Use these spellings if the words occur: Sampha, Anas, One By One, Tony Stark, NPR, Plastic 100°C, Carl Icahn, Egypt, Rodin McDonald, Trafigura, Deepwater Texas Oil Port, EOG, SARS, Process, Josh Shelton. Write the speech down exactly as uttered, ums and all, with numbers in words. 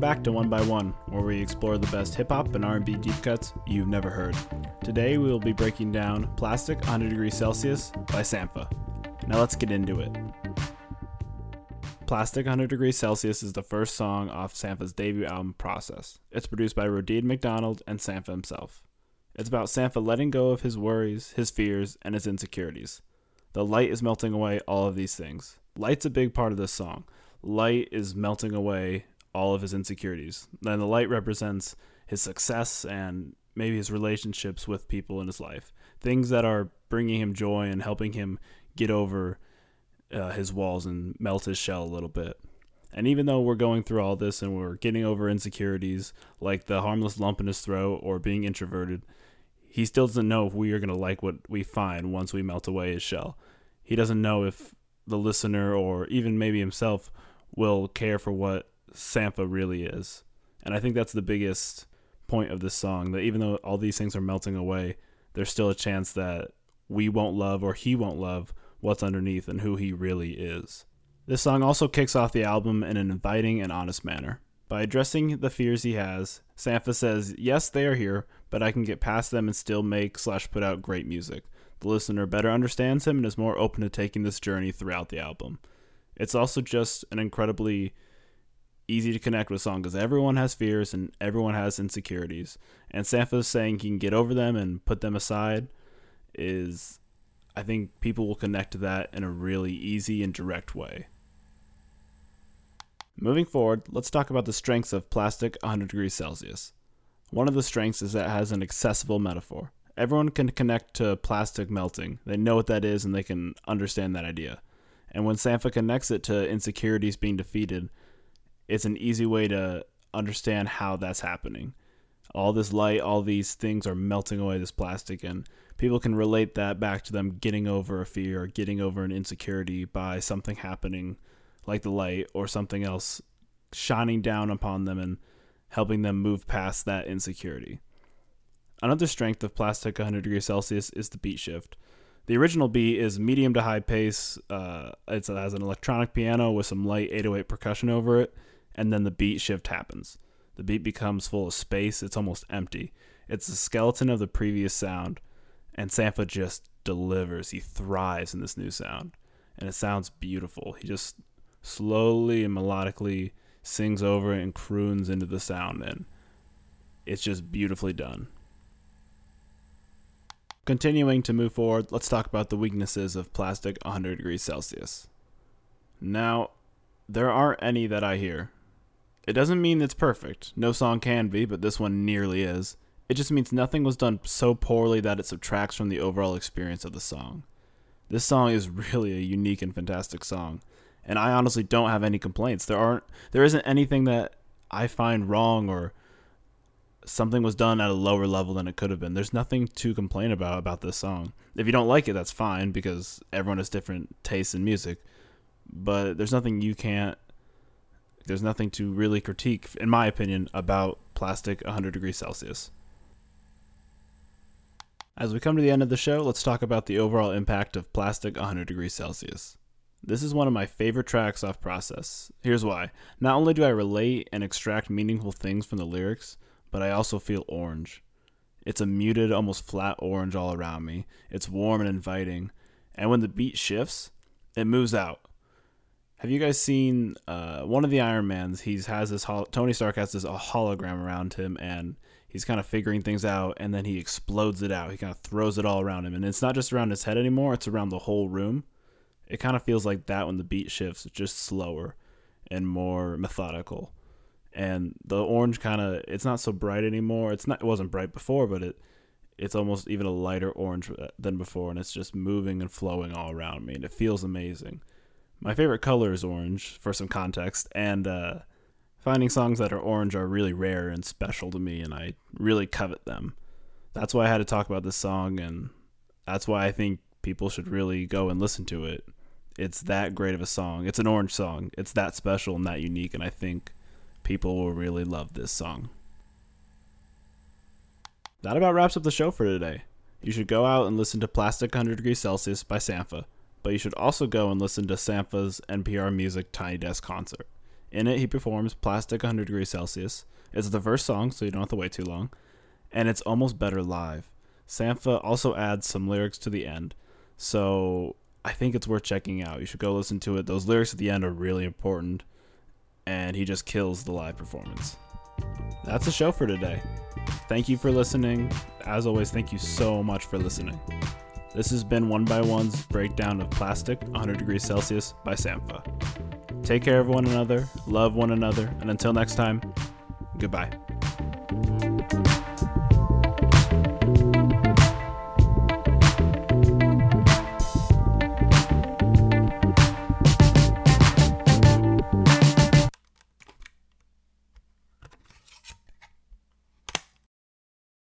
Welcome back to One By One, where we explore the best hip-hop and R and B deep cuts you've never heard. Today we will be breaking down Plastic one hundred degrees Celsius by Sampha. Now let's get into it. Plastic one hundred degrees Celsius is the first song off Sampha's debut album, Process. It's produced by Rodin McDonald and Sampha himself. It's about Sampha letting go of his worries, his fears, and his insecurities. The light is melting away all of these things. Light's a big part of this song. Light is melting away all of his insecurities. Then the light represents his success and maybe his relationships with people in his life. Things that are bringing him joy and helping him get over uh, his walls and melt his shell a little bit. And even though we're going through all this and we're getting over insecurities, like the harmless lump in his throat or being introverted, he still doesn't know if we are going to like what we find once we melt away his shell. He doesn't know if the listener or even maybe himself will care for what Sampha really is. And I think that's the biggest point of this song, that even though all these things are melting away, there's still a chance that we won't love or he won't love what's underneath and who he really is. This song also kicks off the album in an inviting and honest manner. By addressing the fears he has, Sampha says, yes, they are here, but I can get past them and still make slash put out great music. The listener better understands him and is more open to taking this journey throughout the album. It's also just an incredibly easy to connect with song because everyone has fears and everyone has insecurities, and Sampha saying he can get over them and put them aside is, I think people will connect to that in a really easy and direct way. Moving forward, let's talk about the strengths of Plastic one hundred degrees Celsius. One of the strengths is that it has an accessible metaphor. Everyone can connect to plastic melting. They know what that is and they can understand that idea. And when Sampha connects it to insecurities being defeated, it's an easy way to understand how that's happening. All this light, all these things are melting away, this plastic, and people can relate that back to them getting over a fear or getting over an insecurity by something happening like the light or something else shining down upon them and helping them move past that insecurity. Another strength of Plastic one hundred degrees Celsius is the beat shift. The original beat is medium to high pace. Uh, it's, it has an electronic piano with some light eight oh eight percussion over it. And then the beat shift happens. The beat becomes full of space. It's almost empty. It's the skeleton of the previous sound, and Sampha just delivers. He thrives in this new sound, and it sounds beautiful. He just slowly and melodically sings over it and croons into the sound, and it's just beautifully done. Continuing to move forward, let's talk about the weaknesses of Plastic one hundred degrees Celsius. Now, there aren't any that I hear. It doesn't mean it's perfect. No song can be, but this one nearly is. It just means nothing was done so poorly that it subtracts from the overall experience of the song. This song is really a unique and fantastic song, and I honestly don't have any complaints. There aren't, there isn't anything that I find wrong or something was done at a lower level than it could have been. There's nothing to complain about about this song. If you don't like it, that's fine, because everyone has different tastes in music. But there's nothing you can't, there's nothing to really critique, in my opinion, about Plastic one hundred degrees Celsius. As we come to the end of the show, let's talk about the overall impact of Plastic one hundred degrees Celsius. This is one of my favorite tracks off Process. Here's why. Not only do I relate and extract meaningful things from the lyrics, but I also feel orange. It's a muted, almost flat orange all around me. It's warm and inviting. And when the beat shifts, it moves out. Have you guys seen uh, one of the Iron Mans? He's has this hol- Tony Stark has this a hologram around him, and he's kind of figuring things out, and then he explodes it out. He kind of throws it all around him, and it's not just around his head anymore. It's around the whole room. It kind of feels like that when the beat shifts, just slower and more methodical. And the orange kind of, it's not so bright anymore. It's not, it wasn't bright before, but it it's almost even a lighter orange than before, and it's just moving and flowing all around me, and it feels amazing. My favorite color is orange, for some context, and uh, finding songs that are orange are really rare and special to me, and I really covet them. That's why I had to talk about this song, and that's why I think people should really go and listen to it. It's that great of a song. It's an orange song. It's that special and that unique, and I think people will really love this song. That about wraps up the show for today. You should go out and listen to Plastic one hundred degrees Celsius by Sampha. But you should also go and listen to Sampha's N P R Music Tiny Desk concert. In it, he performs Plastic one hundred degrees Celsius. It's the first song, so you don't have to wait too long. And it's almost better live. Sampha also adds some lyrics to the end. So I think it's worth checking out. You should go listen to it. Those lyrics at the end are really important. And he just kills the live performance. That's the show for today. Thank you for listening. As always, thank you so much for listening. This has been One by One's breakdown of Plastic one hundred degrees Celsius by Sampha. Take care of one another, love one another, and until next time, goodbye.